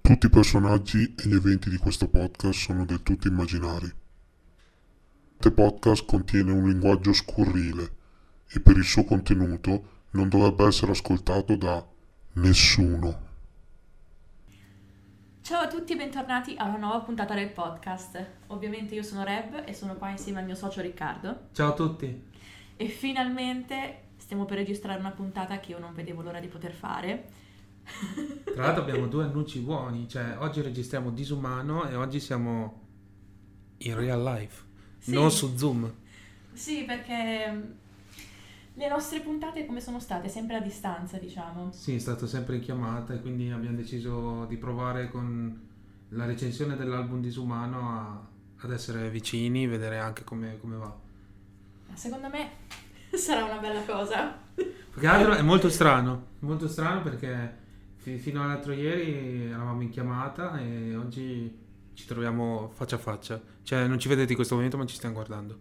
Tutti i personaggi e gli eventi di questo podcast sono del tutto immaginari. Questo podcast contiene un linguaggio scurrile e per il suo contenuto non dovrebbe essere ascoltato da nessuno. Ciao a tutti e bentornati a una nuova puntata del podcast. Ovviamente io sono Reb e sono qua insieme al mio socio Riccardo. Ciao a tutti. E finalmente stiamo per registrare una puntata che io non vedevo l'ora di poter fare. Tra l'altro abbiamo due annunci buoni, cioè oggi registriamo Disumano e oggi siamo in real life, sì. Non su Zoom. Sì, perché le nostre puntate come sono state? Sempre a distanza, diciamo. Sì, è stato sempre in chiamata e quindi abbiamo deciso di provare con la recensione dell'album Disumano ad essere vicini, vedere anche come va. Ma secondo me sarà una bella cosa. Perché altro è molto strano perché... Fino all'altro ieri eravamo in chiamata e oggi ci troviamo faccia a faccia. Cioè non ci vedete in questo momento ma ci stiamo guardando.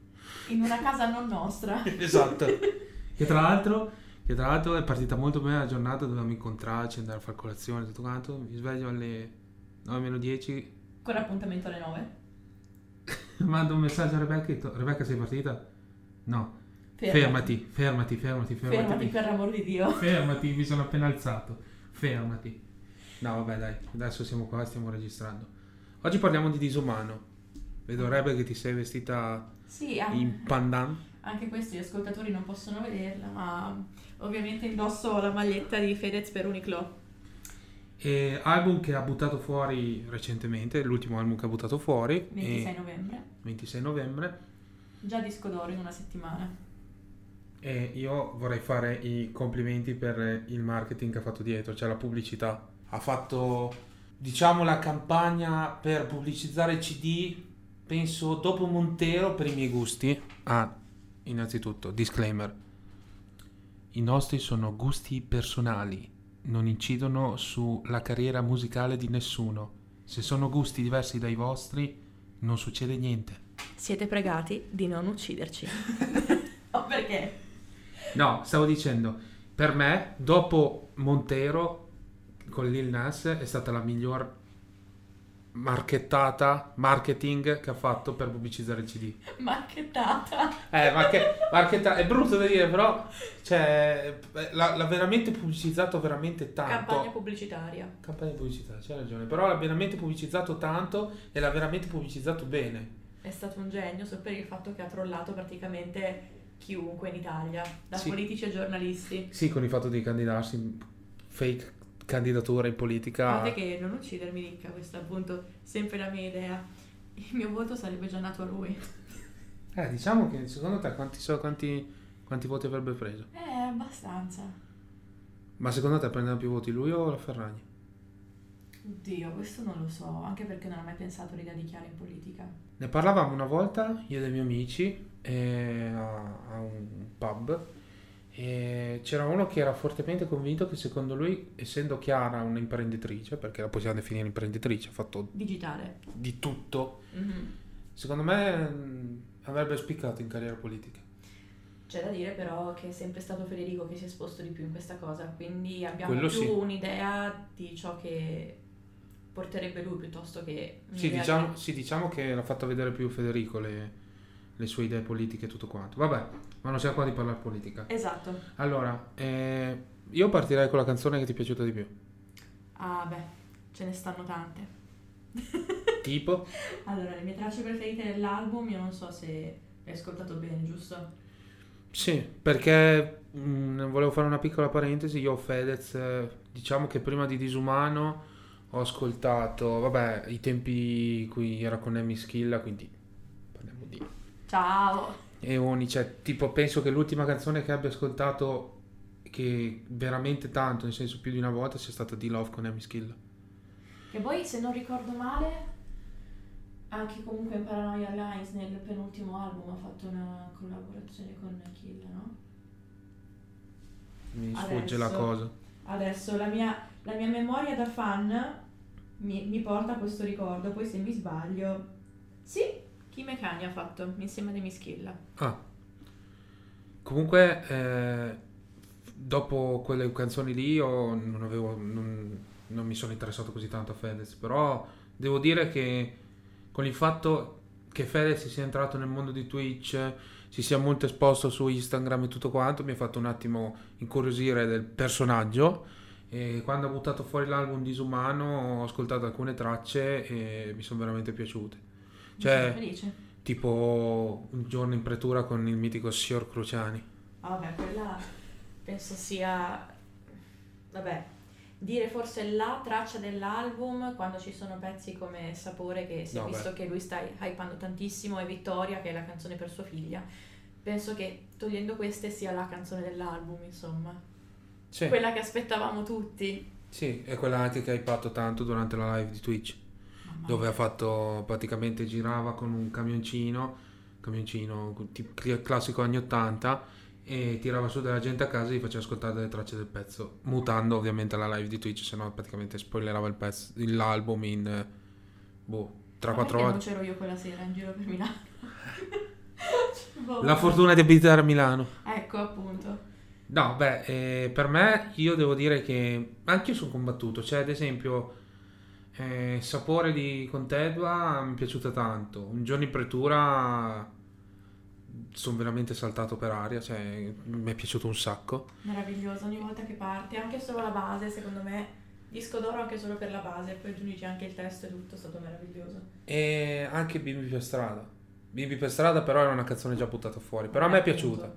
In una casa non nostra. Esatto. Che tra l'altro è partita molto bene la giornata, dovevamo incontrarci, andare a fare colazione, tutto quanto. Mi sveglio alle 9:10. Con appuntamento alle 9. Mando un messaggio a Rebecca e dico, Rebecca sei partita? No. Fermati. Fermati per l'amor di Dio. Fermati, mi sono appena alzato. Fermati. No, vabbè, dai, adesso siamo qua, stiamo registrando. Oggi parliamo di Disumano. Vedo Rebe che ti sei vestita in pandan. Anche questo gli ascoltatori non possono vederla, ma ovviamente indosso la maglietta di Fedez per Uniqlo. E album che ha buttato fuori recentemente, l'ultimo album che ha buttato fuori, 26 novembre. Già disco d'oro in una settimana. E io vorrei fare i complimenti per il marketing che ha fatto dietro, cioè la pubblicità. Ha fatto, diciamo, la campagna per pubblicizzare CD, penso, dopo Montero per i miei gusti. Ah, innanzitutto, disclaimer. I nostri sono gusti personali, non incidono sulla carriera musicale di nessuno. Se sono gusti diversi dai vostri, non succede niente. Siete pregati di non ucciderci. No, perché? No, stavo dicendo, per me, dopo Montero, con Lil Nas, è stata la miglior marketing che ha fatto per pubblicizzare il CD. Marchettata. È brutto da dire, però, cioè, l'ha veramente pubblicizzato veramente tanto. Campagna pubblicitaria, c'hai ragione. Però l'ha veramente pubblicizzato tanto e l'ha veramente pubblicizzato bene. È stato un genio, so per il fatto che ha trollato praticamente... chiunque in Italia, da politici a giornalisti. Sì, con il fatto di candidarsi, fake candidatura in politica. Guardate che non uccidermi, Ricca, questa appunto sempre la mia idea. Il mio voto sarebbe già nato a lui. Diciamo che secondo te quanti voti avrebbe preso? Abbastanza. Ma secondo te prendeva più voti lui o la Ferragni? Oddio, questo non lo so, anche perché non ho mai pensato l'idea di Chiara in politica. Ne parlavamo una volta, io e dei miei amici, a un pub, e c'era uno che era fortemente convinto che secondo lui, essendo Chiara un'imprenditrice, perché la possiamo definire imprenditrice, ha fatto digitale di tutto, secondo me avrebbe spiccato in carriera politica. C'è da dire però che è sempre stato Federico che si è esposto di più in questa cosa, quindi abbiamo un'idea di ciò che porterebbe lui piuttosto che... diciamo che l'ha fatto vedere più Federico le sue idee politiche e tutto quanto. Vabbè, ma non siamo qua di parlare politica. Esatto. Allora, io partirei con la canzone che ti è piaciuta di più. Ah beh, ce ne stanno tante. Tipo? Allora, le mie tracce preferite dell'album, io non so se l'hai ascoltato bene, giusto? Sì, perché volevo fare una piccola parentesi, io Fedez, diciamo che prima di Disumano ho ascoltato, vabbè, i tempi qui era con Emis Killa, quindi parliamo di... Ciao! E Oni, cioè, tipo, penso che l'ultima canzone che abbia ascoltato, che veramente tanto, nel senso più di una volta, sia stata di Love con Emis Killa. E poi, se non ricordo male... Anche comunque in Paranoia Airlines nel penultimo album ha fatto una collaborazione con Killa, no? Mi sfugge la cosa. Adesso la mia memoria da fan mi porta a questo ricordo, poi se mi sbaglio... Sì, Chi Mecani ha fatto, mi sembra di Emis Killa. Ah. Comunque, dopo quelle canzoni lì io non mi sono interessato così tanto a Fedez, però devo dire che con il fatto che Fedez sia entrato nel mondo di Twitch, si sia molto esposto su Instagram e tutto quanto, mi ha fatto un attimo incuriosire del personaggio, e quando ha buttato fuori l'album Disumano ho ascoltato alcune tracce e mi sono veramente piaciute. Cioè, felice. Tipo Un giorno in pretura con il mitico signor Cruciani. Vabbè, quella penso sia, vabbè, dire forse la traccia dell'album, quando ci sono pezzi come Sapore, che si è visto che lui sta hypando tantissimo, e Vittoria, che è la canzone per sua figlia. Penso che togliendo queste sia la canzone dell'album, insomma. Sì. Quella che aspettavamo tutti. Sì, è quella anche che ha hypato tanto durante la live di Twitch, dove ha fatto, praticamente girava con un camioncino tipo classico anni 80, e tirava su della gente a casa e gli faceva ascoltare delle tracce del pezzo, mutando ovviamente la live di Twitch, sennò praticamente spoilerava il pezzo, l'album in 3-4 ore. Non c'ero io quella sera in giro per Milano. La fortuna di abitare a Milano. Ecco, appunto. No, per me, io devo dire che anche io sono combattuto, cioè ad esempio Sapore di Contedua mi è piaciuta tanto. Un giorno in pretura sono veramente saltato per aria, cioè mi è piaciuto un sacco. Meraviglioso, ogni volta che parte, anche solo la base, secondo me disco d'oro anche solo per la base, poi aggiungi anche il testo e tutto, è stato meraviglioso. E anche Bimbi per strada però era una canzone già buttata fuori, però a me è piaciuta.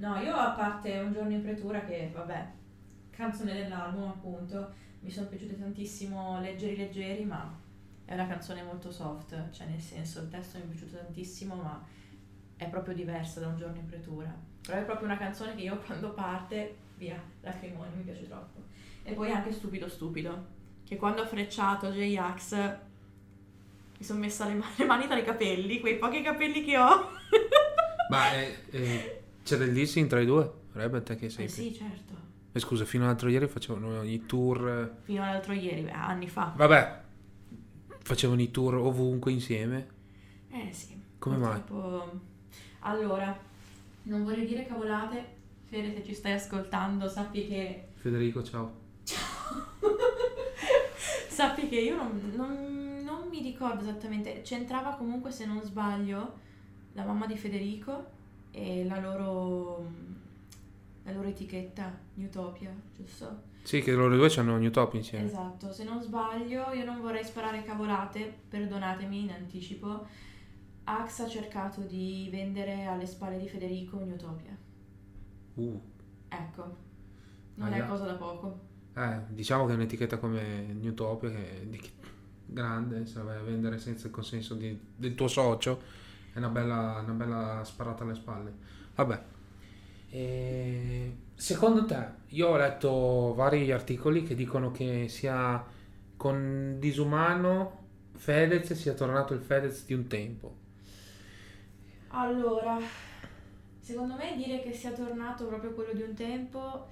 No, io a parte Un giorno in pretura, che vabbè, canzone dell'album appunto, mi sono piaciute tantissimo leggeri, ma è una canzone molto soft, cioè nel senso il testo mi è piaciuto tantissimo, ma è proprio diversa da Un giorno in pretura, però è proprio una canzone che io quando parte, via, lacrimoni, mi piace troppo. E poi anche stupido, che quando ho frecciato J-Ax mi sono messa le mani tra i capelli, quei pochi capelli che ho. Ma c'è del dissing tra i due? Rebecca, che sei sì, certo. Scusa, fino all'altro ieri facevano i tour. Fino all'altro ieri, anni fa. Vabbè, facevano i tour ovunque insieme. Sì. Come purtroppo mai? Allora, non vorrei dire cavolate. Fede, se ci stai ascoltando, sappi che... Federico, ciao. Sappi che io non mi ricordo esattamente. C'entrava comunque, se non sbaglio, la mamma di Federico e la loro etichetta, Newtopia, giusto? Sì, che loro due c'hanno Newtopia insieme. Esatto, se non sbaglio, io non vorrei sparare cavolate, perdonatemi in anticipo, Ax ha cercato di vendere alle spalle di Federico Newtopia. Ecco, non è cosa da poco. Diciamo che un'etichetta come Newtopia, che è grande, se la vai a vendere senza il consenso del tuo socio, è una bella sparata alle spalle. Vabbè. Secondo te, io ho letto vari articoli che dicono che sia con Disumano Fedez sia tornato il Fedez di un tempo. Allora, secondo me dire che sia tornato proprio quello di un tempo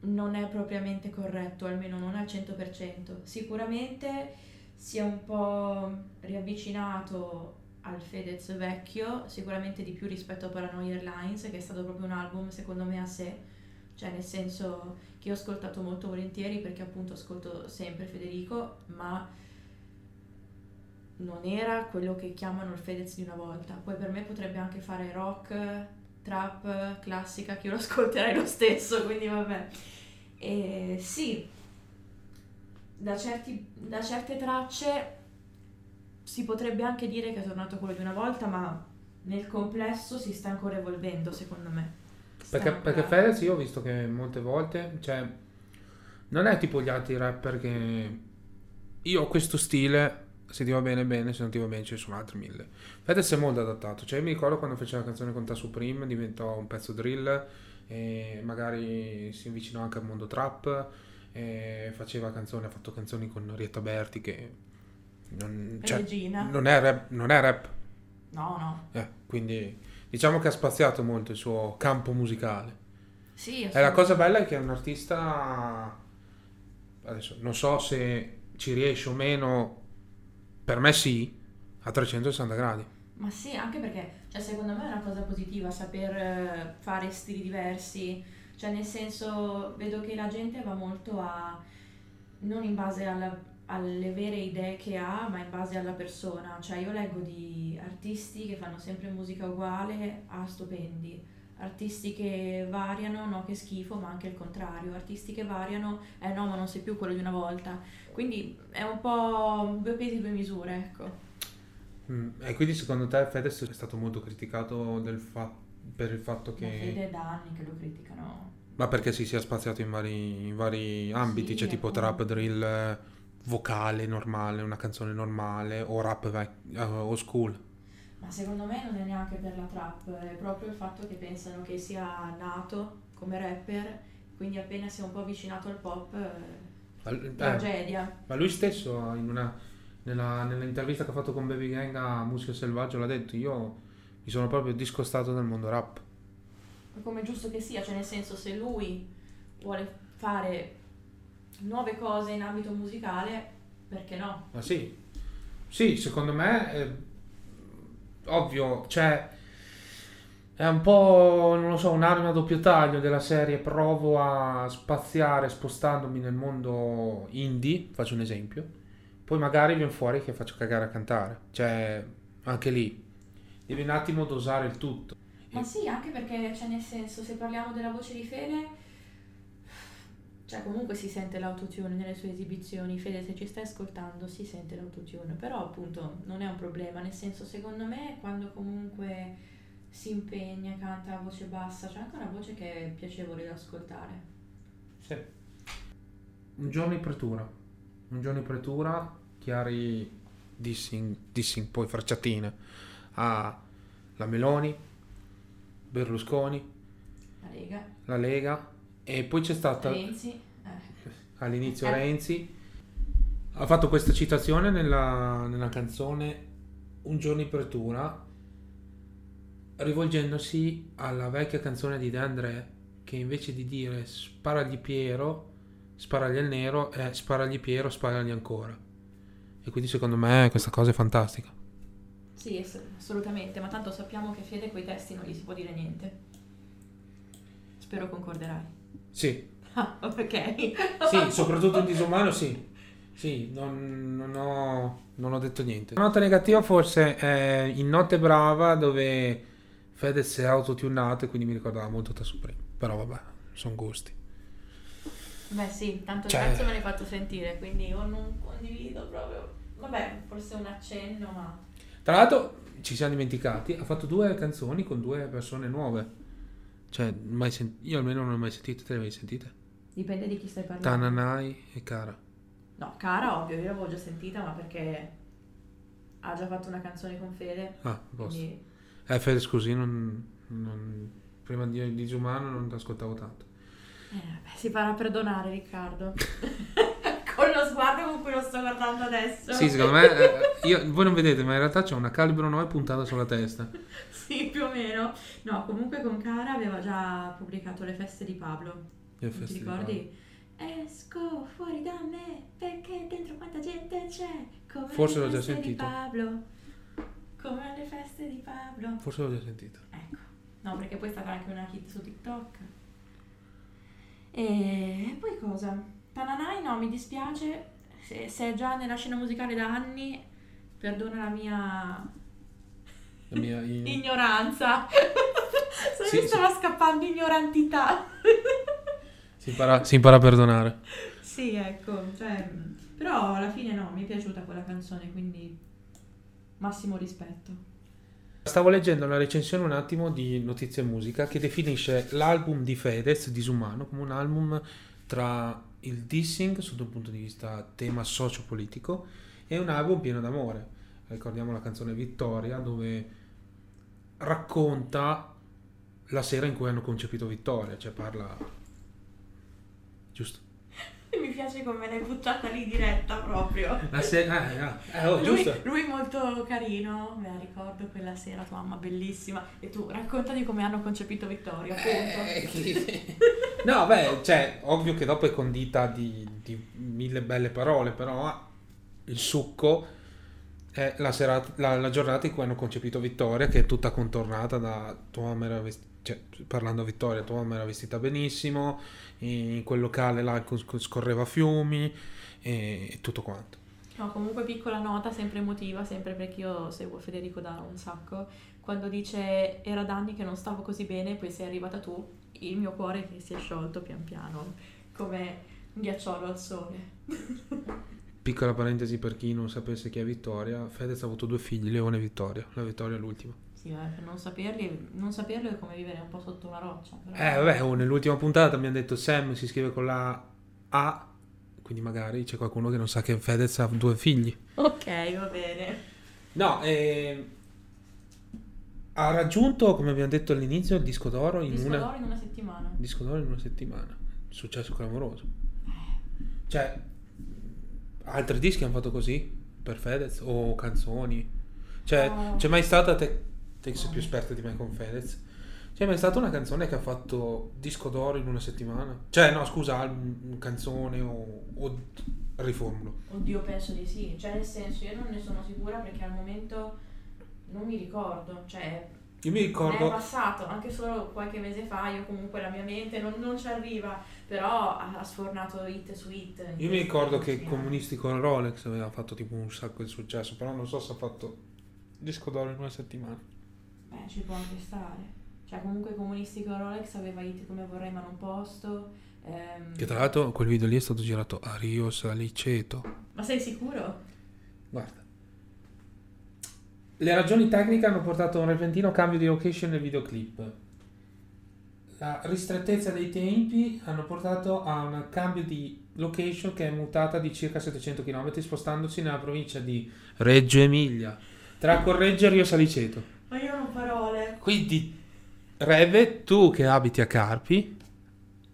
non è propriamente corretto, almeno non al 100%. Sicuramente si è un po' riavvicinato al Fedez vecchio, sicuramente di più rispetto a Paranoia Airlines, che è stato proprio un album secondo me a sé, cioè nel senso che ho ascoltato molto volentieri, perché appunto ascolto sempre Federico, ma non era quello che chiamano il Fedez di una volta. Poi per me potrebbe anche fare rock, trap, classica, che io lo ascolterai lo stesso, quindi vabbè. E sì, da certe tracce si potrebbe anche dire che è tornato quello di una volta, ma nel complesso si sta ancora evolvendo, secondo me. Perché Fedez io ho visto che molte volte, cioè, non è tipo gli altri rapper che io ho questo stile, se ti va bene bene, se non ti va bene ci sono altri mille. Fedez è molto adattato, cioè mi ricordo quando fece la canzone con Ta Supreme diventò un pezzo drill, e magari si avvicinò anche al mondo trap, e ha fatto canzoni con Orietta Berti, che non è rap. No. Quindi diciamo che ha spaziato molto il suo campo musicale. Sì, e la cosa bella è che è un artista, adesso non so se ci riesce o meno, per me sì, a 360 gradi. Ma sì, anche perché, cioè, secondo me è una cosa positiva saper fare stili diversi, cioè nel senso vedo che la gente va molto a, non in base alle vere idee che ha, ma in base alla persona. Cioè io leggo di artisti che fanno sempre musica uguale a stupendi, artisti che variano, no che schifo, ma anche il contrario, artisti che variano, no ma non sei più quello di una volta, quindi è un po' due pesi due misure, ecco. E quindi secondo te Fedez è stato molto criticato per il fatto che... Fedez da anni che lo criticano. Ma perché si sia spaziato in vari ambiti, sì, cioè tipo trap, drill, vocale normale, una canzone normale o rap o school. Ma secondo me non è neanche per la trap, è proprio il fatto che pensano che sia nato come rapper, quindi appena si è un po' avvicinato al pop, tragedia. Ma lui stesso in una... Nell'intervista che ha fatto con Baby Gang a Muschio Selvaggio l'ha detto: io mi sono proprio discostato dal mondo rap. Come giusto che sia, cioè nel senso, se lui vuole fare nuove cose in ambito musicale, perché no? Ma sì, sì, secondo me è ovvio, cioè è un po', non lo so, un'arma a doppio taglio della serie: provo a spaziare spostandomi nel mondo indie, faccio un esempio, poi magari viene fuori che faccio cagare a cantare, cioè anche lì devi un attimo dosare il tutto. Ma sì, anche perché, cioè nel senso, se parliamo della voce di Fede, cioè comunque si sente l'autotune nelle sue esibizioni. Fede, se ci stai ascoltando, si sente l'autotune, però appunto non è un problema, nel senso, secondo me quando comunque si impegna, canta a voce bassa, c'è anche una voce che è piacevole da ascoltare. Sì. Un giorno in pretura, Chiari dissing poi fracciatine alla Meloni, Berlusconi, la Lega, e poi c'è stata Renzi. All'inizio Renzi ha fatto questa citazione nella canzone Un giorno in pretura, rivolgendosi alla vecchia canzone di De André, che invece di dire sparagli Piero, sparagli ancora. E quindi secondo me questa cosa è fantastica. Sì, assolutamente, ma tanto sappiamo che Fede quei testi non gli si può dire niente. Spero concorderai. Sì. Ah, ok. Sì, soprattutto in Disumano sì. Sì, non ho detto niente. Una nota negativa forse è in Notte Brava, dove Fede si è autotunato e quindi mi ricordava molto Da Supreme. Però vabbè, sono gusti. Beh sì, tanto cioè... il pezzo me l'hai fatto sentire, quindi io non condivido proprio, vabbè, forse un accenno, ma... Tra l'altro ci siamo dimenticati, ha fatto 2 canzoni con 2 persone nuove, cioè mai io almeno non l'ho mai sentito, te le mai sentite? Dipende di chi stai parlando. Tananai e Cara. No, Cara ovvio, io l'avevo già sentita, ma perché ha già fatto una canzone con Fede. Ah, posto. Quindi... Fede scusi, non... prima di Disumano non ti ascoltavo tanto. Si farà perdonare Riccardo con lo sguardo con cui lo sto guardando adesso. Sì, secondo me voi non vedete, ma in realtà c'è una calibro 9 puntata sulla testa. Sì, più o meno. No, comunque con Cara aveva già pubblicato Le feste di Pablo. Ti ricordi? Pablo. Esco fuori da me perché dentro quanta gente c'è. Come forse l'ho già sentito. Pablo. Come le feste di Pablo. Forse l'ho già sentito. Ecco. No, perché poi è stata anche una hit su TikTok. E poi cosa? Tananai no, mi dispiace, se è già nella scena musicale da anni, perdona la mia ignoranza. Sì, mi stava scappando ignorantità. si impara a perdonare. Sì, ecco, cioè, però alla fine no, mi è piaciuta quella canzone, quindi massimo rispetto. Stavo leggendo una recensione un attimo di Notizie Musica che definisce l'album di Fedez, Disumano, come un album tra il dissing sotto un punto di vista tema socio-politico e un album pieno d'amore. Ricordiamo la canzone Vittoria, dove racconta la sera in cui hanno concepito Vittoria, cioè parla... Giusto? Mi piace come l'hai buttata lì diretta proprio. La sera, giusto. Lui molto carino. Me la ricordo quella sera, tua mamma bellissima. E tu raccontami come hanno concepito Vittoria, appunto. No, beh, cioè, ovvio che dopo è condita di mille belle parole, però il succo è la serata, la giornata in cui hanno concepito Vittoria, che è tutta contornata da tua mamma era vestita, cioè, parlando a Vittoria, tua mamma era vestita benissimo, in quel locale là scorreva fiumi e tutto quanto. No, comunque piccola nota, sempre emotiva, sempre perché io seguo Federico da un sacco, quando dice era da anni che non stavo così bene, poi sei arrivata tu, il mio cuore che si è sciolto pian piano, come un ghiacciolo al sole. Piccola parentesi per chi non sapesse chi è Vittoria, Fedez ha avuto 2 figli, Leone e Vittoria, la Vittoria è l'ultima. Sì, per non saperlo è come vivere un po' sotto una roccia. Però... nell'ultima puntata mi hanno detto Sam si scrive con la A, quindi magari c'è qualcuno che non sa che Fedez ha 2 figli. Ok, va bene. No, ha raggiunto, come abbiamo detto all'inizio, il disco d'oro in una settimana. Disco d'oro in una settimana, successo clamoroso. Cioè... altri dischi hanno fatto così per Fedez o canzoni, cioè c'è mai stata, te sei più esperta di me con Fedez, c'è mai stata una canzone che ha fatto disco d'oro in una settimana? Cioè no scusa, canzone o riformulo. Oddio, penso di sì, cioè nel senso io non ne sono sicura perché al momento non mi ricordo, cioè io mi ricordo è passato anche solo qualche mese fa, io comunque la mia mente non ci arriva, però ha sfornato hit su hit. Io mi ricordo che Comunisti con Rolex aveva fatto tipo un sacco di successo, però non so se ha fatto disco d'oro in una settimana. Beh, ci può anche stare, cioè comunque Comunisti con Rolex aveva hit come Vorrei ma non posso, che tra l'altro quel video lì è stato girato a Rio Saliceto. Ma sei sicuro? Guarda, le ragioni tecniche hanno portato a un repentino cambio di location nel videoclip. La ristrettezza dei tempi hanno portato a un cambio di location che è mutata di circa 700 km, spostandosi nella provincia di Reggio Emilia, tra Correggio e Rio Saliceto. Ma io non ho parole. Quindi, Reve, tu che abiti a Carpi,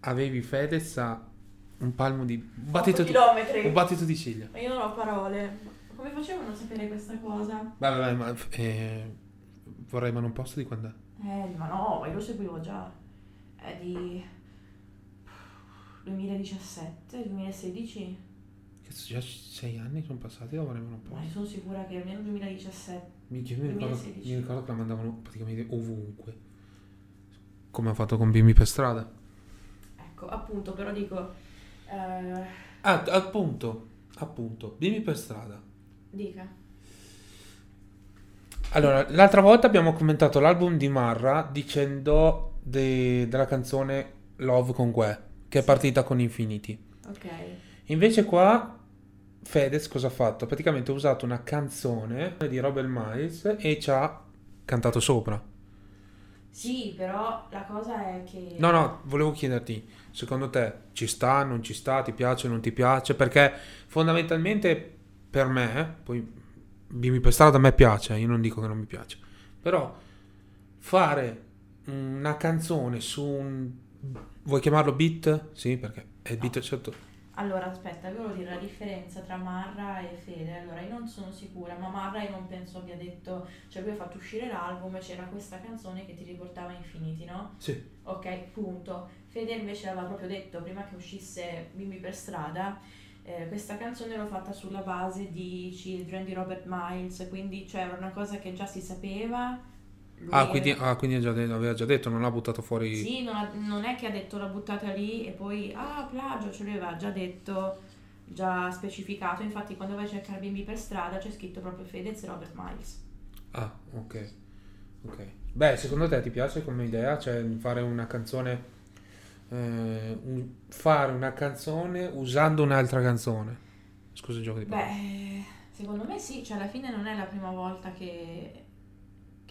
avevi Fedez a un palmo di... un battito di ciglia. Ma io non ho parole. Come facevano a sapere questa cosa? Vabbè, ma Vorrei ma non posso di quando è? Ma no, io lo seguivo già. È di 2017, 2016. Cazzo, già 6 anni sono passati da Vorrei ma non posso. Ma sono sicura che almeno 2017. Mi ricordo che la mandavano praticamente ovunque. Come ha fatto con Bimbi per strada. Ecco, appunto, però dico... Appunto, Bimbi per strada. Dica. Allora, l'altra volta abbiamo commentato l'album di Marra dicendo della canzone Love con Gue, che è partita con Infinity. Ok. Invece qua Fedez cosa ha fatto? Praticamente ha usato una canzone di Robert Miles e ci ha cantato sopra. Sì, però la cosa è che... No, volevo chiederti, secondo te ci sta, non ci sta, ti piace, non ti piace? Perché fondamentalmente... per me, poi Bimbi per strada a me piace, io non dico che non mi piace, però fare una canzone su un... vuoi chiamarlo beat? Sì, perché è beat sotto. Allora, aspetta, volevo dire la differenza tra Marra e Fede. Allora, io non sono sicura, ma Marra io non penso abbia detto... cioè lui ha fatto uscire l'album e c'era questa canzone che ti riportava Infinity, no? Sì. Ok, punto. Fede invece aveva proprio detto, prima che uscisse Bimbi per strada... questa canzone l'ho fatta sulla base di Children di Robert Miles, quindi cioè era una cosa che già si sapeva. Quindi aveva già detto, non l'ha buttato fuori. Sì, non è che ha detto l'ha buttata lì e poi plagio, ce l'aveva già detto, già specificato. Infatti quando vai a cercare Bimbi per strada c'è scritto proprio Fedez e Robert Miles. Ok. Beh, secondo te ti piace come idea, cioè fare una canzone usando un'altra canzone? Scusa il gioco di parole. Beh, secondo me sì, cioè alla fine non è la prima volta che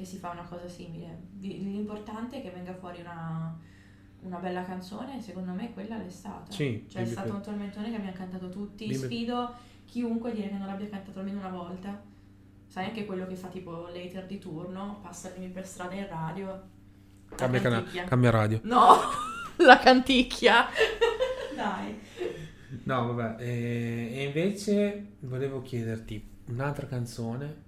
si fa una cosa simile. L'importante è che venga fuori una bella canzone, secondo me quella l'è stata. Sì, cioè è stato un tormentone che abbiamo cantato tutti. Sfido chiunque a dire che non l'abbia cantato almeno una volta. Sai, anche quello che fa tipo Later di turno, passa Bimbi per strada in radio, cambia radio. No! La canticchia. Dai. No, vabbè. E invece volevo chiederti un'altra canzone.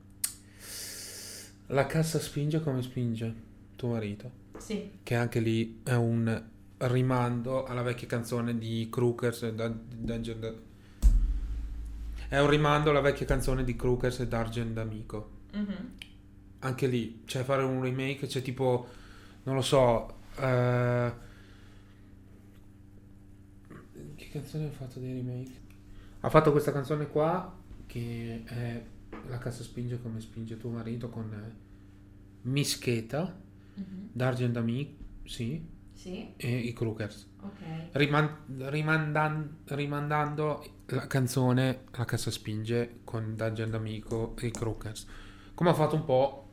La cassa spinge come spinge tuo marito. Sì. Che anche lì è un rimando alla vecchia canzone di Crookers, Danger. È un rimando alla vecchia canzone di Crookers e D'Argent d'Amico. Mm-hmm. Anche lì, cioè fare un remake, c'è cioè tipo, non lo so, che canzone ha fatto dei remake? Ha fatto questa canzone qua che è La cassa spinge come spinge tuo marito con Mischeta, mm-hmm. D'Argent d'Amico, sì. Sì. E i Crookers, okay. Rimandando la canzone La cassa spinge con D'Argent d'Amico e i Crookers, come ha fatto un po',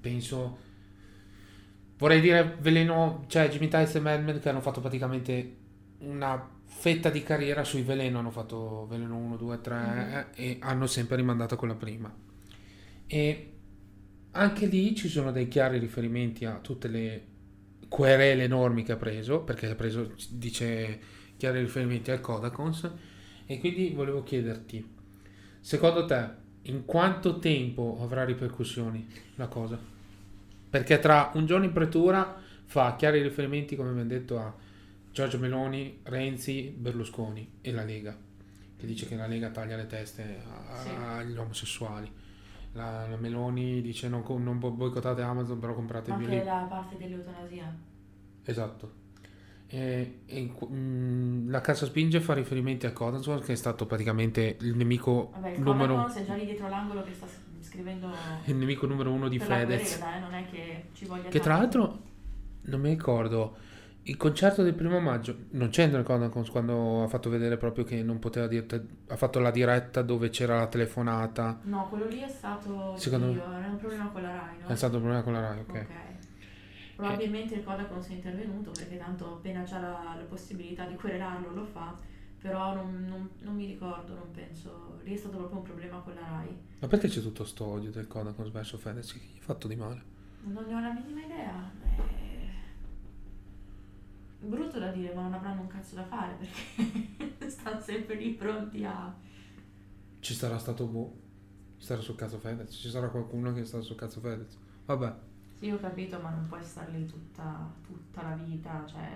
penso, vorrei dire Veleno, cioè Jimmy Tice e Mad Men, che hanno fatto praticamente una fetta di carriera sui Veleno, hanno fatto Veleno 1, 2, 3 mm-hmm. e hanno sempre rimandato quella prima, e anche lì ci sono dei chiari riferimenti a tutte le querele enormi che ha preso, perché ha preso, dice, chiari riferimenti al Codacons. E quindi volevo chiederti, secondo te in quanto tempo avrà ripercussioni la cosa? Perché tra Un giorno in pretura fa chiari riferimenti, come abbiamo detto, a Giorgio Meloni, Renzi, Berlusconi e la Lega, che dice che la Lega taglia le teste agli omosessuali. La Meloni dice non boicottate Amazon, però comprate anche lì. La parte dell'eutanasia. Esatto. La cassa spinge fa riferimenti a Codacons, che è stato praticamente il nemico Codacons è già lì dietro l'angolo che sta scrivendo. Il nemico numero uno di Fedez. Non è che ci voglia che tanto. Tra l'altro non mi ricordo il concerto del 1 maggio, non c'entra il Codacons, quando ha fatto vedere proprio che non poteva dirti, ha fatto la diretta dove c'era la telefonata. No, quello lì è stato, secondo me, era un problema con la Rai, no? È stato un problema con la Rai, ok. Probabilmente il Codacons è intervenuto, perché tanto appena c'ha la possibilità di querelarlo lo fa, però non mi ricordo, non penso, lì è stato proprio un problema con la Rai. Ma perché c'è tutto sto odio del Codacons verso Fedez, che gli ha fatto di male? Non ne ho la minima idea. Brutto da dire, ma non avranno un cazzo da fare, perché stanno sempre lì pronti a... Ci sarà stato ci sarà sul cazzo Fedez, ci sarà qualcuno che sta sul cazzo Fedez, vabbè. Sì, ho capito, ma non puoi stare lì tutta la vita, cioè...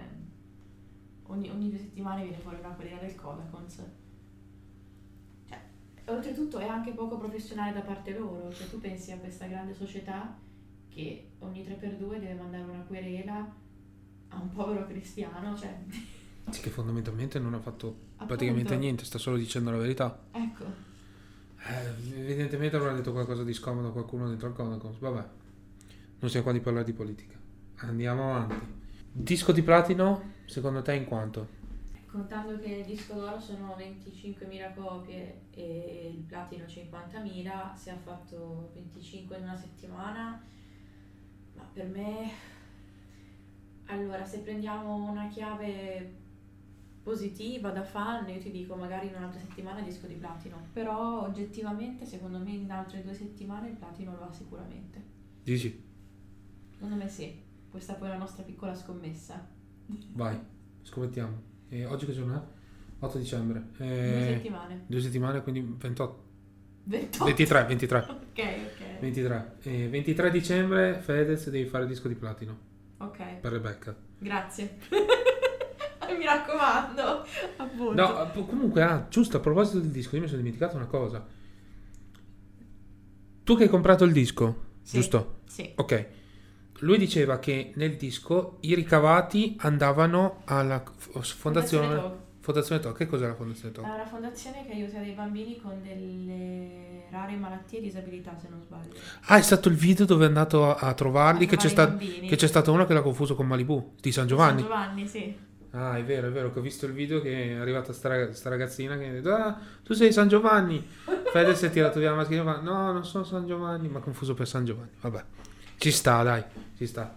Ogni 2 settimane viene fuori una querela del Codacons. Cioè, oltretutto è anche poco professionale da parte loro, cioè tu pensi a questa grande società che ogni 3x2 deve mandare una querela a un povero cristiano, cioè sì, che fondamentalmente non ha fatto praticamente niente, sta solo dicendo la verità, ecco. Evidentemente avrà detto qualcosa di scomodo a qualcuno dentro al Codacons, vabbè, non siamo qua di parlare di politica, andiamo avanti. Disco di platino secondo te in quanto? Contando che il disco d'oro sono 25.000 copie e il platino 50.000, se ha fatto 25 in una settimana, ma per me... Allora, se prendiamo una chiave positiva da fan, io ti dico magari in un'altra settimana disco di platino, però oggettivamente secondo me in altre 2 settimane il platino lo ha sicuramente. Dici? Secondo me sì, questa poi è la nostra piccola scommessa. Vai, scommettiamo. Oggi che giorno è? 8 dicembre. 2 settimane. 2 settimane, quindi 28. 28? 23. Ok. 23. 23 dicembre Fedez devi fare disco di platino. Ok. Per Rebecca. Grazie. Mi raccomando. Appunto. No, comunque, giusto, a proposito del disco, io mi sono dimenticato una cosa. Tu che hai comprato il disco, sì. Giusto? Sì. Ok. Lui diceva che nel disco i ricavati andavano alla Fondazione Toc. Che cos'è la Fondazione Toc? È una fondazione che aiuta dei bambini con delle rare malattie e disabilità, se non sbaglio. Ah, è stato il video dove è andato a trovarli, che c'è stato uno che l'ha confuso con Malibu, di San Giovanni. San Giovanni, sì. Ah, è vero, che ho visto il video che è arrivata sta ragazzina che mi ha detto, tu sei San Giovanni. Fedez si è tirato via la mascherina e fa, no, non sono San Giovanni, ma confuso per San Giovanni. Vabbè, ci sta, dai, ci sta.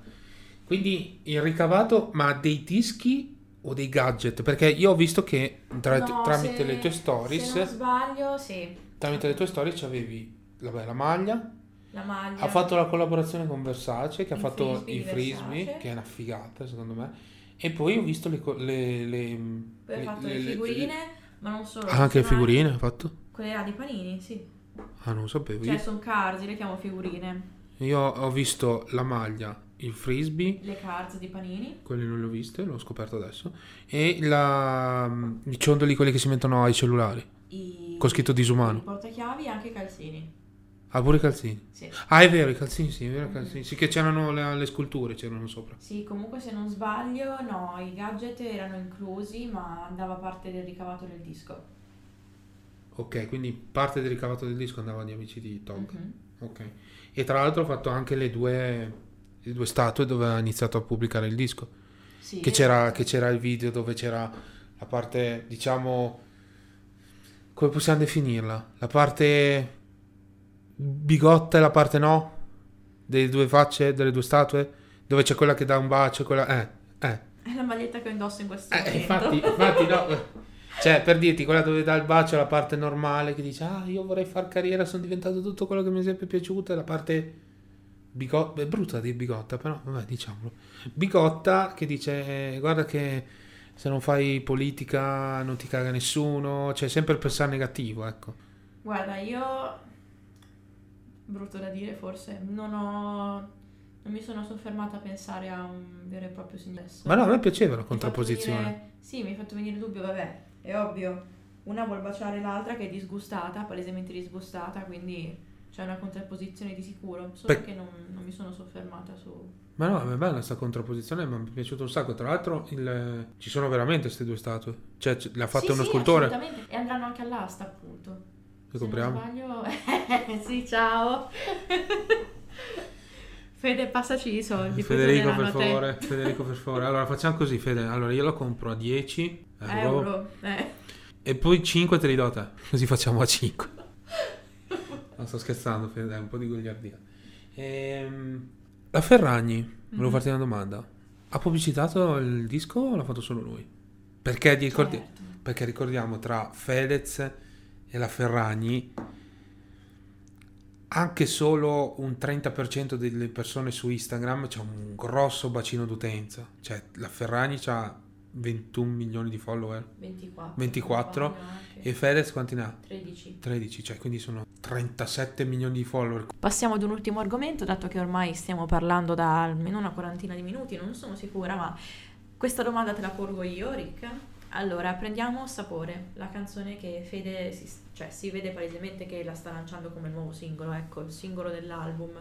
Quindi il ricavato, ma dei dischi... o dei gadget, perché io ho visto che tramite le tue stories, se non sbaglio, sì, tramite le tue stories avevi la maglia, ha fatto la collaborazione con Versace, che ha fatto i frisbee, che è una figata secondo me, e poi ho visto le fatto le figurine, ma non solo, anche le figurine ha fatto, quella di Panini, sì. Non lo sapevo, cioè sono cards, le chiamo figurine. Io ho visto la maglia, il frisbee, le cards di Panini, quelle non le ho viste, l'ho scoperto adesso, e i ciondoli, quelli che si mettono ai cellulari. Con scritto Disumano. Portachiavi e anche i calzini. Ah, pure i calzini? Sì. Ah, è vero, i calzini, sì, è vero, i calzini. Sì, che c'erano le sculture, c'erano sopra. Sì, comunque se non sbaglio, no, i gadget erano inclusi, ma andava parte del ricavato del disco. Ok, quindi parte del ricavato del disco andava agli amici di Tog. Mm-hmm. Ok. E tra l'altro ho fatto anche le due statue dove ha iniziato a pubblicare il disco. Sì, che, esatto. Che c'era il video dove c'era la parte, diciamo, come possiamo definirla? La parte bigotta e la parte no? Delle due facce, delle due statue? Dove c'è quella che dà un bacio e quella... È la maglietta che indosso in questo momento. Infatti no... Cioè, per dirti, quella dove dà il bacio è la parte normale che dice ah, io vorrei far carriera, sono diventato tutto quello che mi è sempre piaciuto, è la parte bigotta, è brutta di bigotta, però vabbè, diciamolo, bigotta, che dice guarda che se non fai politica non ti caga nessuno, cioè sempre il pensare negativo, ecco. Guarda, io, brutto da dire forse, non mi sono soffermata a pensare a un vero e proprio sinistro. Ma no, a me piaceva la contrapposizione. Mi hai fatto venire il dubbio, vabbè. È ovvio, una vuol baciare l'altra che è disgustata, palesemente disgustata, quindi c'è una contrapposizione di sicuro, solo che non mi sono soffermata su... Ma no, è bella questa contrapposizione, mi è piaciuto un sacco, tra l'altro ci sono veramente queste due statue, cioè le ha fatte uno scultore. Assolutamente, e andranno anche all'asta appunto. Le compriamo? Se non sbaglio... sì, ciao! Fede, passaci i soldi. Federico, per favore. Federico, per favore. Allora, facciamo così, Fede. Allora, io lo compro a 10 euro. E poi 5 te li do a te. Così facciamo a 5. Non sto scherzando, Fede. Dai, un po' di goliardia. La Ferragni, volevo farti una domanda. Ha pubblicitato il disco o l'ha fatto solo lui? Perché, certo. Perché ricordiamo, tra Fedez e la Ferragni... Anche solo un 30% delle persone su Instagram c'ha un grosso bacino d'utenza. Cioè, la Ferragni c'ha 21 milioni di follower. 24. E Fedez quanti ne ha? 13. Cioè, quindi sono 37 milioni di follower. Passiamo ad un ultimo argomento, dato che ormai stiamo parlando da almeno una quarantina di minuti, non sono sicura, ma questa domanda te la porgo io, Rick. Allora, prendiamo Sapore, la canzone che Fede, si vede palesemente che la sta lanciando come nuovo singolo, ecco, il singolo dell'album.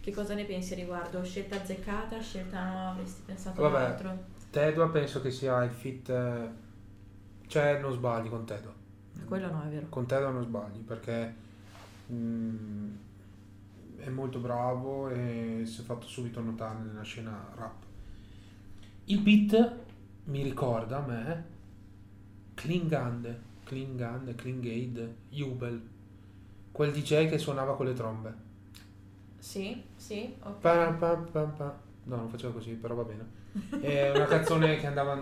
Che cosa ne pensi riguardo? Scelta azzeccata, scelta no, avresti pensato altro? Tedua penso che sia il fit, cioè non sbagli con Tedua. Quello no, è vero. Con Tedua non sbagli, perché è molto bravo e si è fatto subito notare nella scena rap. Il beat mi ricorda a me... Klingand, Jubel, quel DJ che suonava con le trombe. Sì, ok. Pa. No, non faceva così, però va bene. È una canzone che andava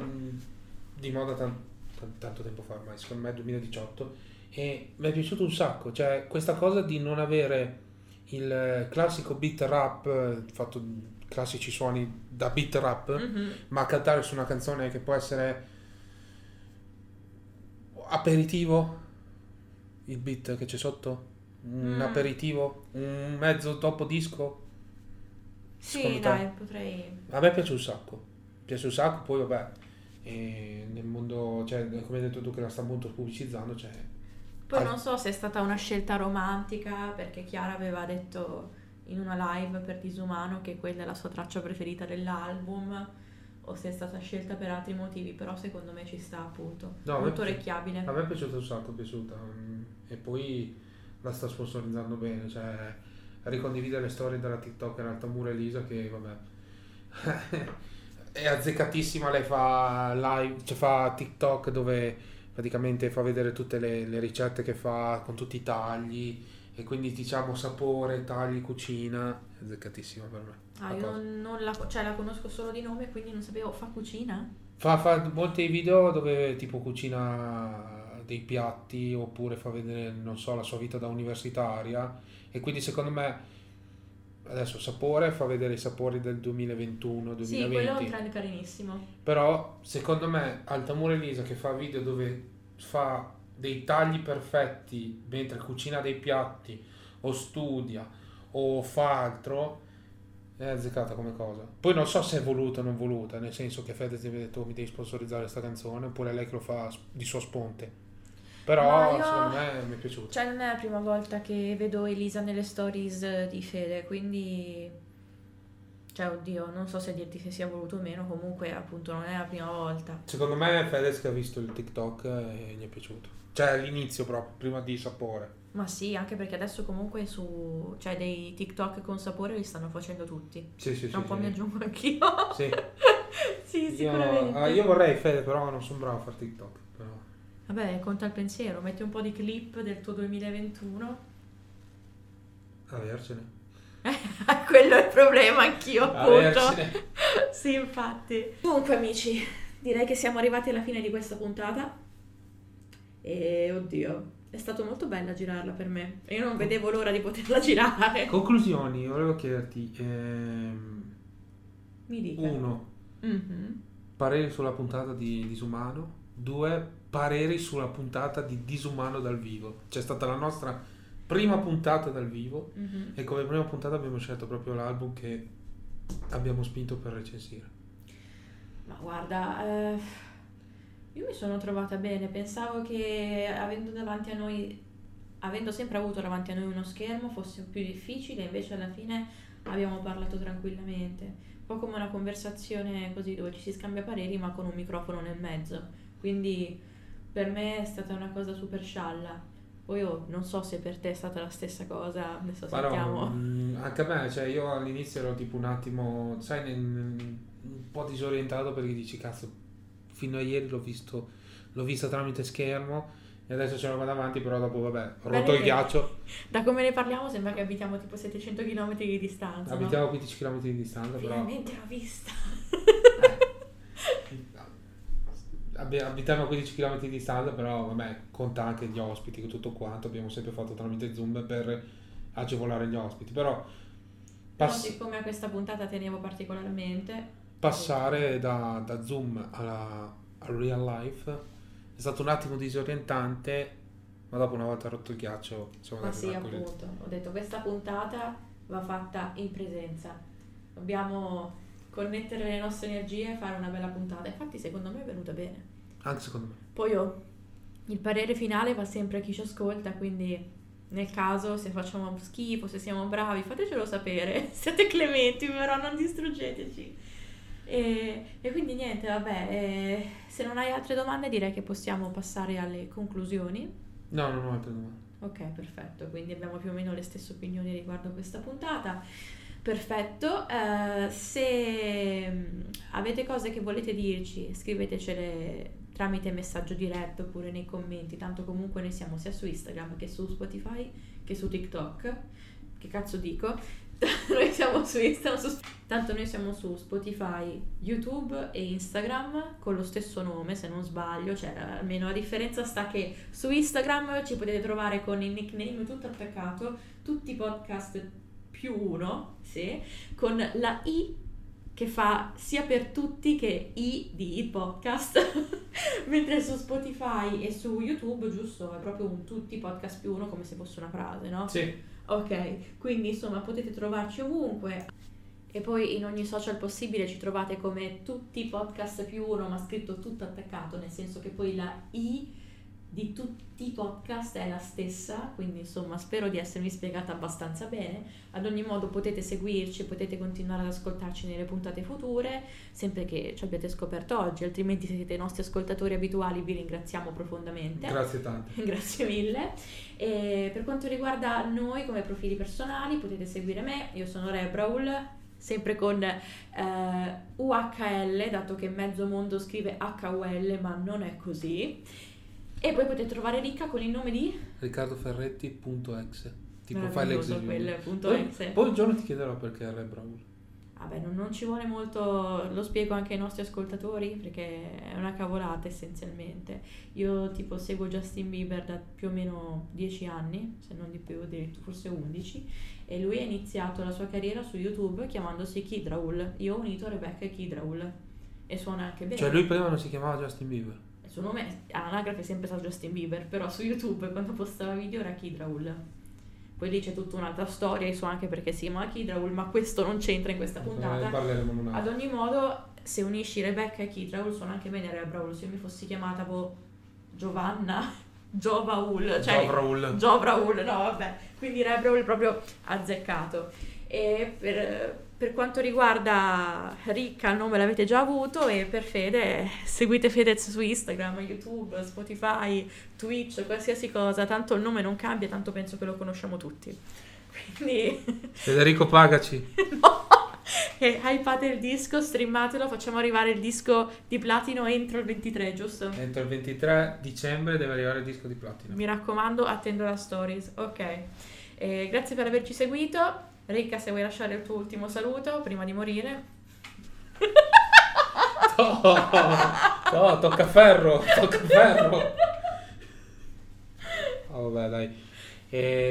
di moda tanto tempo fa, ormai, secondo me 2018, e mi è piaciuto un sacco, cioè questa cosa di non avere il classico beat rap, fatto classici suoni da beat rap, ma cantare su una canzone che può essere aperitivo, il beat che c'è sotto, un aperitivo, un mezzo dopo disco. Sì, dai, potrei. A me piace un sacco. Poi vabbè, nel mondo, cioè, come hai detto tu, che la sta molto pubblicizzando, cioè. Poi non so se è stata una scelta romantica, perché Chiara aveva detto in una live per Disumano che quella è la sua traccia preferita dell'album, o se è stata scelta per altri motivi, però secondo me ci sta, appunto, no, molto orecchiabile. A me è piaciuta un sacco, e poi la sta sponsorizzando bene, cioè ricondivide le storie della TikToker alta Mura Elisa, che vabbè è azzeccatissima, lei fa live, cioè fa TikTok dove praticamente fa vedere tutte le ricette che fa con tutti i tagli, e quindi diciamo sapore, tagli, cucina, è azzeccatissima per me. Io la conosco solo di nome, quindi non sapevo. Fa cucina? Fa molti video dove tipo cucina dei piatti, oppure fa vedere, non so, la sua vita da universitaria, e quindi secondo me adesso Sapore fa vedere i sapori del 2021-2020. Sì, quello è un trend carinissimo. Però secondo me Altamura Elisa, che fa video dove fa dei tagli perfetti mentre cucina dei piatti o studia o fa altro, è azzeccata come cosa. Poi non so se è voluta o non voluta, nel senso che Fedez mi ha detto mi devi sponsorizzare questa canzone, oppure è lei che lo fa di sua sponte. Però secondo me mi è piaciuto. Cioè non è la prima volta che vedo Elisa nelle stories di Fede, quindi cioè oddio, non so se dirti che sia voluto o meno, comunque appunto non è la prima volta. Secondo me Fedez che ha visto il TikTok e gli è piaciuto. Cioè all'inizio proprio, prima di Sapore. Ma sì, anche perché adesso comunque su, cioè dei TikTok con sapore li stanno facendo tutti. Sì, sì, un po' mi aggiungo anch'io. Sì. Sì, sicuramente. Io vorrei Fede, però non sono bravo a fare TikTok, però. Vabbè, conta il pensiero, metti un po' di clip del tuo 2021. Avercene. Quello è il problema, anch'io appunto. Sì, infatti. Comunque amici, direi che siamo arrivati alla fine di questa puntata. E oddio, è stato molto bella girarla per me. Io non vedevo l'ora di poterla girare. Conclusioni, volevo chiederti. Mi dica. 1. Mm-hmm. Pareri sulla puntata di Disumano. 2. Pareri sulla puntata di Disumano dal vivo. C'è stata la nostra prima puntata dal vivo. Mm-hmm. E come prima puntata abbiamo scelto proprio l'album che abbiamo spinto per recensire. Ma guarda... Io mi sono trovata bene, pensavo che avendo sempre avuto davanti a noi uno schermo fosse più difficile, invece alla fine abbiamo parlato tranquillamente, un po' come una conversazione così dove ci si scambia pareri ma con un microfono nel mezzo, quindi per me è stata una cosa super scialla. Poi non so se per te è stata la stessa cosa, adesso però, sentiamo. Anche a me, cioè io all'inizio ero tipo un attimo, sai, un po' disorientato perché dici cazzo, fino a ieri l'ho vista tramite schermo e adesso ce l'ho qua davanti, però dopo vabbè, ho rotto il ghiaccio. Da come ne parliamo sembra che abitiamo tipo 700 km di distanza. Abitiamo, no? 15 km di distanza. Finalmente però... l'ho vista. Abitiamo a 15 km di distanza, però vabbè, conta anche gli ospiti, tutto quanto, abbiamo sempre fatto tramite Zoom per agevolare gli ospiti, però... siccome a questa puntata tenevo particolarmente... Passare da Zoom al real life è stato un attimo disorientante, ma dopo una volta rotto il ghiaccio siamo andati. Ma sì, appunto, ho detto questa puntata va fatta in presenza, dobbiamo connettere le nostre energie e fare una bella puntata, infatti secondo me è venuta bene. Anche secondo me. Poi il parere finale va sempre a chi ci ascolta, quindi... Nel caso, se facciamo schifo, se siamo bravi, fatecelo sapere. Siate clementi, però non distruggeteci. E quindi niente, vabbè. Se non hai altre domande, direi che possiamo passare alle conclusioni. No, non ho altre domande. Ok, perfetto. Quindi abbiamo più o meno le stesse opinioni riguardo questa puntata. Perfetto. Se avete cose che volete dirci, scrivetecele tramite messaggio diretto oppure nei commenti, tanto comunque noi siamo sia su Instagram che su Spotify che su TikTok, che cazzo dico, tanto noi siamo su Spotify, YouTube e Instagram con lo stesso nome se non sbaglio, cioè almeno la differenza sta che su Instagram ci potete trovare con il nickname tutto attaccato, Tutti i podcast più uno, sì, con la I che fa sia per tutti che i di podcast, mentre su Spotify e su YouTube, giusto, è proprio un Tutti i podcast più uno, come se fosse una frase, no? Sì. Ok, quindi insomma potete trovarci ovunque e poi in ogni social possibile ci trovate come Tutti i podcast più uno, ma scritto tutto attaccato, nel senso che poi la i di Tutti i podcast è la stessa, quindi insomma spero di essermi spiegata abbastanza bene. Ad ogni modo potete seguirci, potete continuare ad ascoltarci nelle puntate future, sempre che ci abbiate scoperto oggi, altrimenti se siete i nostri ascoltatori abituali vi ringraziamo profondamente. Grazie tante. Grazie mille. E per quanto riguarda noi come profili personali potete seguire me, io sono Rebraul, sempre con UHL, dato che mezzo mondo scrive HUL ma non è così. E poi potete trovare Ricca con il nome di riccardoferretti.exe, tipo file exe. Poi un giorno ti chiederò perché è Brawl. Vabbè, non ci vuole molto, lo spiego anche ai nostri ascoltatori perché è una cavolata essenzialmente. Io tipo seguo Justin Bieber da più o meno 10 anni, se non di più, forse 11, e lui ha iniziato la sua carriera su YouTube chiamandosi Kidrauhl. Io ho unito Rebecca e Kidrauhl e suona anche bene. Cioè lui prima non si chiamava Justin Bieber? Il suo nome all'anagrafe è sempre stato Justin Bieber, però su YouTube quando postava video era Kidrauhl. Poi lì c'è tutta un'altra storia, e so anche perché si chiama Kidrauhl, ma questo non c'entra in questa puntata. Ad ogni modo, se unisci Rebecca e Kidrauhl suona anche bene Rebraul. Se io mi fossi chiamata Giovanna Jovraul, no vabbè, quindi Rebroul proprio azzeccato. E per quanto riguarda Ricca, il nome l'avete già avuto, e per Fede, seguite Fedez su Instagram, YouTube, Spotify, Twitch, qualsiasi cosa, tanto il nome non cambia, tanto penso che lo conosciamo tutti. Quindi Federico, pagaci. No, che hypate il disco, streamatelo, facciamo arrivare il disco di platino entro il 23, giusto? Entro il 23 dicembre deve arrivare il disco di platino. Mi raccomando, attendo la stories. Ok, grazie per averci seguito. Ricca, se vuoi lasciare il tuo ultimo saluto prima di morire. Toccaferro. Oh, vabbè, dai.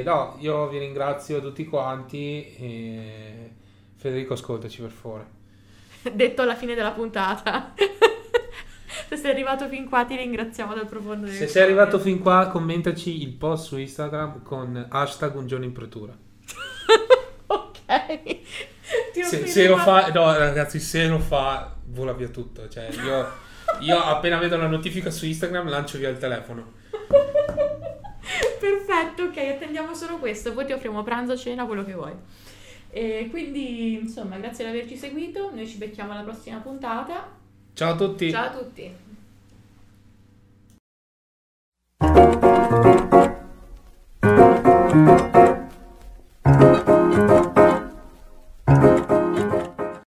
No, io vi ringrazio tutti quanti. Federico, ascoltaci per favore. Detto alla fine della puntata. Se sei arrivato fin qua ti ringraziamo dal profondo del cuore. Se sei arrivato fin qua, commentaci il post su Instagram con # un giorno in pretura. Ok. Se lo fa vola via tutto, cioè io appena vedo la notifica su Instagram lancio via il telefono. Perfetto, ok, attendiamo solo questo, poi ti offriamo pranzo, cena, quello che vuoi. E quindi insomma grazie di averci seguito, noi ci becchiamo alla prossima puntata. Ciao a tutti.